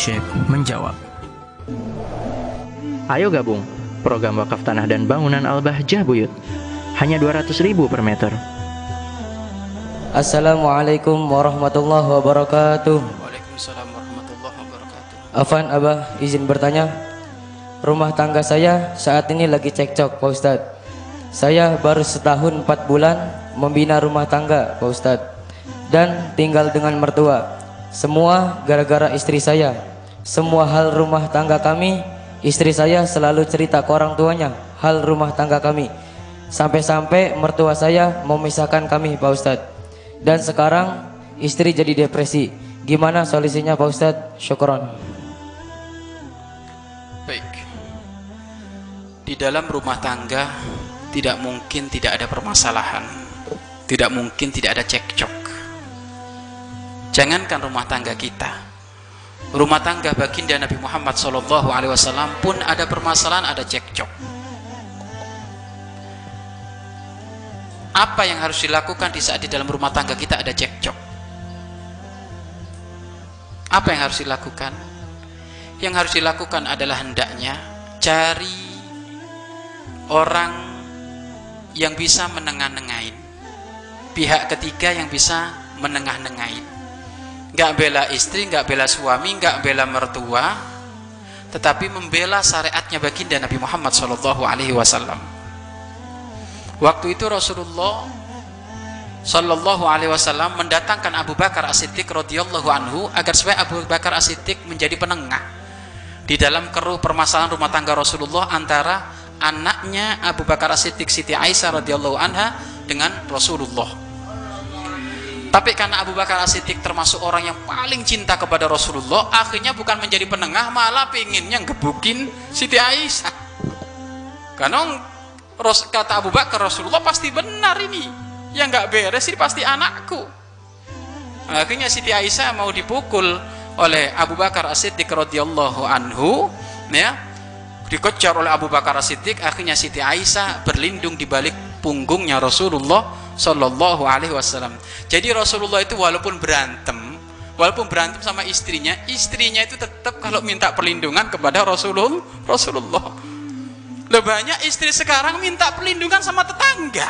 Syekh menjawab, "Ayo gabung program wakaf tanah dan bangunan Al Bahjah Buyut. Hanya 200.000 per meter." Assalamualaikum warahmatullahi wabarakatuh. Waalaikumsalam warahmatullahi wabarakatuh. Afan Abah izin bertanya. Rumah tangga saya saat ini lagi cekcok, Pak Ustadz. Saya baru setahun 4 bulan membina rumah tangga, Pak Ustadz, dan tinggal dengan mertua. Semua gara-gara istri saya. Semua hal rumah tangga kami, istri saya selalu cerita ke orang tuanya hal rumah tangga kami. Sampai-sampai mertua saya memisahkan kami, Pak Ustadz. Dan sekarang istri jadi depresi. Gimana solusinya, Pak Ustadz? Syukron. Baik. Di dalam rumah tangga tidak mungkin tidak ada permasalahan. Tidak mungkin tidak ada cekcok. Jangankan rumah tangga kita, rumah tangga baginda Nabi Muhammad SAW pun ada permasalahan, ada cekcok. Apa yang harus dilakukan di saat di dalam rumah tangga kita ada cekcok? Apa yang harus dilakukan? Yang harus dilakukan adalah hendaknya cari orang yang bisa menengah-nengahin, pihak ketiga yang bisa menengah-nengahin. Nggak bela istri, nggak bela suami, nggak bela mertua, tetapi membela syariatnya baginda Nabi Muhammad SAW. Waktu itu Rasulullah SAW mendatangkan Abu Bakar Ash-Shiddiq radhiyallahu anhu agar supaya Abu Bakar Ash-Shiddiq menjadi penengah di dalam keruh permasalahan rumah tangga Rasulullah antara anaknya Abu Bakar Ash-Shiddiq Siti Aisyah radhiyallahu anha dengan Rasulullah. Tapi karena Abu Bakar Ash-Shiddiq termasuk orang yang paling cinta kepada Rasulullah, akhirnya bukan menjadi penengah, malah pengennya ngebukin Siti Aisyah. Karena kata Abu Bakar, Rasulullah pasti benar ini, yang nggak beres ini pasti anakku. Akhirnya Siti Aisyah mau dipukul oleh Abu Bakar Ash-Shiddiq radhiyallahu anhu, ya, dikejar oleh Abu Bakar Ash-Shiddiq. Akhirnya Siti Aisyah berlindung di balik punggungnya Rasulullah Sallallahu alaihi wasallam. Jadi Rasulullah itu walaupun berantem sama istrinya, istrinya itu tetap kalau minta perlindungan kepada Rasulullah. Lebih banyak istri sekarang minta perlindungan sama tetangga.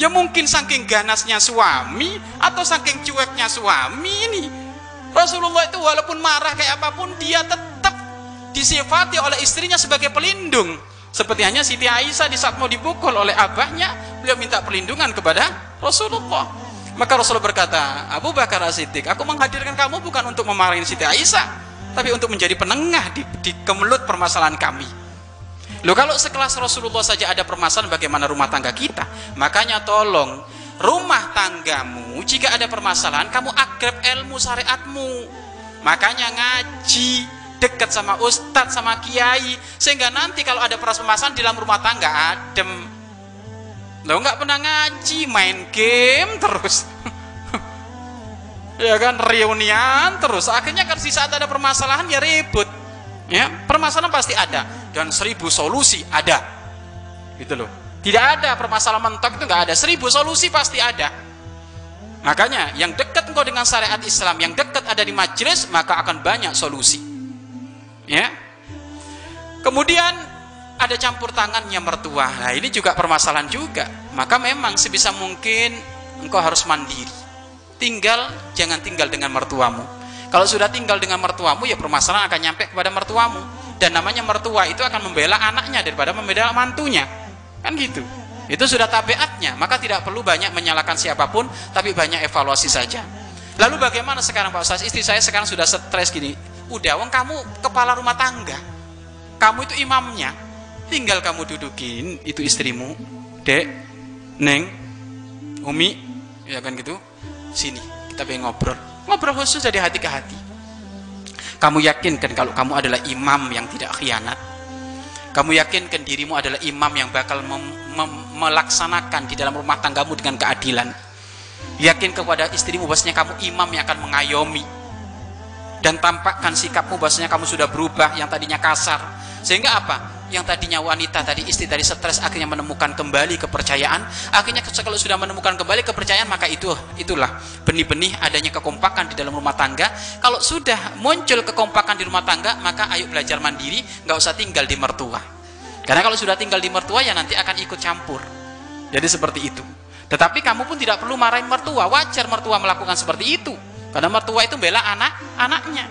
Ya mungkin saking ganasnya suami atau saking cueknya suami ini. Rasulullah itu walaupun marah kayak apapun, dia tetap disifati oleh istrinya sebagai pelindung. Seperti hanya Siti Aisyah di saat mau dipukul oleh abahnya, beliau minta perlindungan kepada Rasulullah. Maka Rasul berkata, Abu Bakar Ash-Shiddiq, aku menghadirkan kamu bukan untuk memarahi Siti Aisyah, tapi untuk menjadi penengah di kemelut permasalahan kami. Loh, kalau sekelas Rasulullah saja ada permasalahan, bagaimana rumah tangga kita? Makanya tolong, rumah tanggamu jika ada permasalahan, kamu akrab ilmu syariatmu. Makanya ngaji, dekat sama ustadz, sama kiai, sehingga nanti kalau ada permasalahan di dalam rumah tangga adem. Lo nggak pernah ngaji, main game terus ya kan, reunian terus, akhirnya kan di saat ada permasalahan ya ribut. Ya, permasalahan pasti ada dan 1000 solusi ada, gitu loh. Tidak ada permasalahan mentok, itu nggak ada. 1000 solusi pasti ada. Makanya yang dekat engkau dengan syariat Islam, yang dekat ada di majelis, maka akan banyak solusi. Ya, kemudian ada campur tangannya mertua. Nah, ini juga permasalahan juga. Maka memang sebisa mungkin engkau harus mandiri. Tinggal, jangan tinggal dengan mertuamu. Kalau sudah tinggal dengan mertuamu, ya permasalahan akan nyampe kepada mertuamu. Dan namanya mertua itu akan membela anaknya daripada membela mantunya, kan gitu. Itu sudah tabiatnya. Maka tidak perlu banyak menyalahkan siapapun, tapi banyak evaluasi saja. Lalu bagaimana sekarang, Pak Ustaz? Istri saya sekarang sudah stres gini. Udah, wong kamu kepala rumah tangga, kamu itu imamnya, tinggal kamu dudukin itu istrimu, dek, neng, umi, ya kan gitu. Sini kita pengen ngobrol khusus dari hati ke hati. Kamu yakinkan kalau kamu adalah imam yang tidak khianat, kamu yakinkan dirimu adalah imam yang bakal melaksanakan di dalam rumah tanggamu dengan keadilan. Yakin kepada istrimu bahasanya kamu imam yang akan mengayomi. Dan tampakkan sikapmu bahasanya kamu sudah berubah yang tadinya kasar. Sehingga apa? yang tadinya wanita tadi istri dari stres akhirnya menemukan kembali kepercayaan, akhirnya kalau sudah menemukan kembali kepercayaan maka itulah benih-benih adanya kekompakan di dalam rumah tangga. Kalau sudah muncul kekompakan di rumah tangga maka ayo belajar mandiri, nggak usah tinggal di mertua, karena kalau sudah tinggal di mertua ya nanti akan ikut campur. Jadi seperti itu. Tetapi kamu pun tidak perlu marahin mertua, wajar mertua melakukan seperti itu karena mertua itu bela anak-anaknya.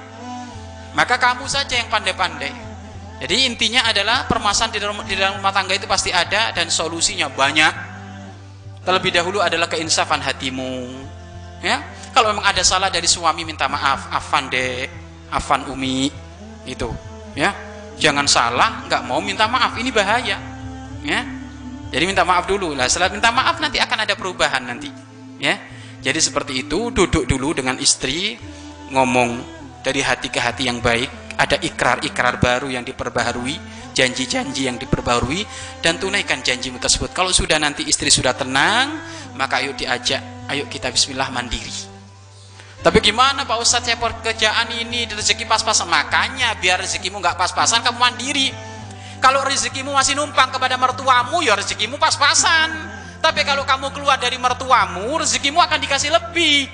Maka kamu saja yang pandai-pandai. Jadi intinya adalah permasalahan di dalam rumah tangga itu pasti ada dan solusinya banyak. Terlebih dahulu adalah keinsafan hatimu. Ya, kalau memang ada salah dari suami minta maaf, Afan Dek, Afan Umi, itu. Ya, jangan salah, nggak mau minta maaf, ini bahaya. Ya, jadi minta maaf dulu lah. Setelah minta maaf nanti akan ada perubahan nanti. Ya, jadi seperti itu. Duduk dulu dengan istri, ngomong dari hati ke hati yang baik. Ada ikrar-ikrar baru yang diperbaharui, janji-janji yang diperbaharui, dan tunaikan janji tersebut. Kalau sudah nanti istri sudah tenang, maka ayo diajak, ayo kita bismillah mandiri. Tapi gimana Pak Ustadz, saya pekerjaan ini rezeki pas-pasan. Makanya biar rezekimu nggak pas-pasan, kamu mandiri. Kalau rezekimu masih numpang kepada mertuamu, ya rezekimu pas-pasan. Tapi kalau kamu keluar dari mertuamu, rezekimu akan dikasih lebih,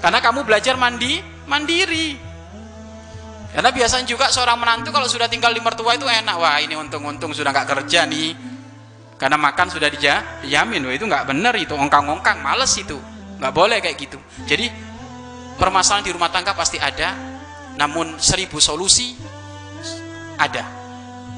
karena kamu belajar mandiri. Karena biasanya juga seorang menantu kalau sudah tinggal di mertua itu enak, wah ini untung-untung sudah nggak kerja nih, karena makan sudah dijamin. Wah itu nggak bener, itu ongkang-ongkang, males itu, nggak boleh kayak gitu. Jadi permasalahan di rumah tangga pasti ada, namun 1000 solusi ada.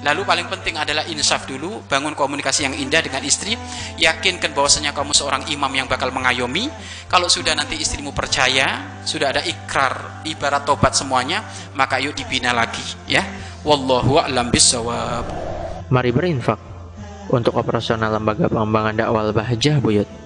Lalu paling penting adalah insaf dulu, bangun komunikasi yang indah dengan istri, yakinkan bahwasanya kamu seorang imam yang bakal mengayomi. Kalau sudah nanti istrimu percaya, sudah ada ikrar, ibarat tobat semuanya, maka yuk dibina lagi, ya. Wallahu a'lam bishawab. Mari berinfak untuk operasional Lembaga Pengembangan Dakwah Al Bahjah Buyut.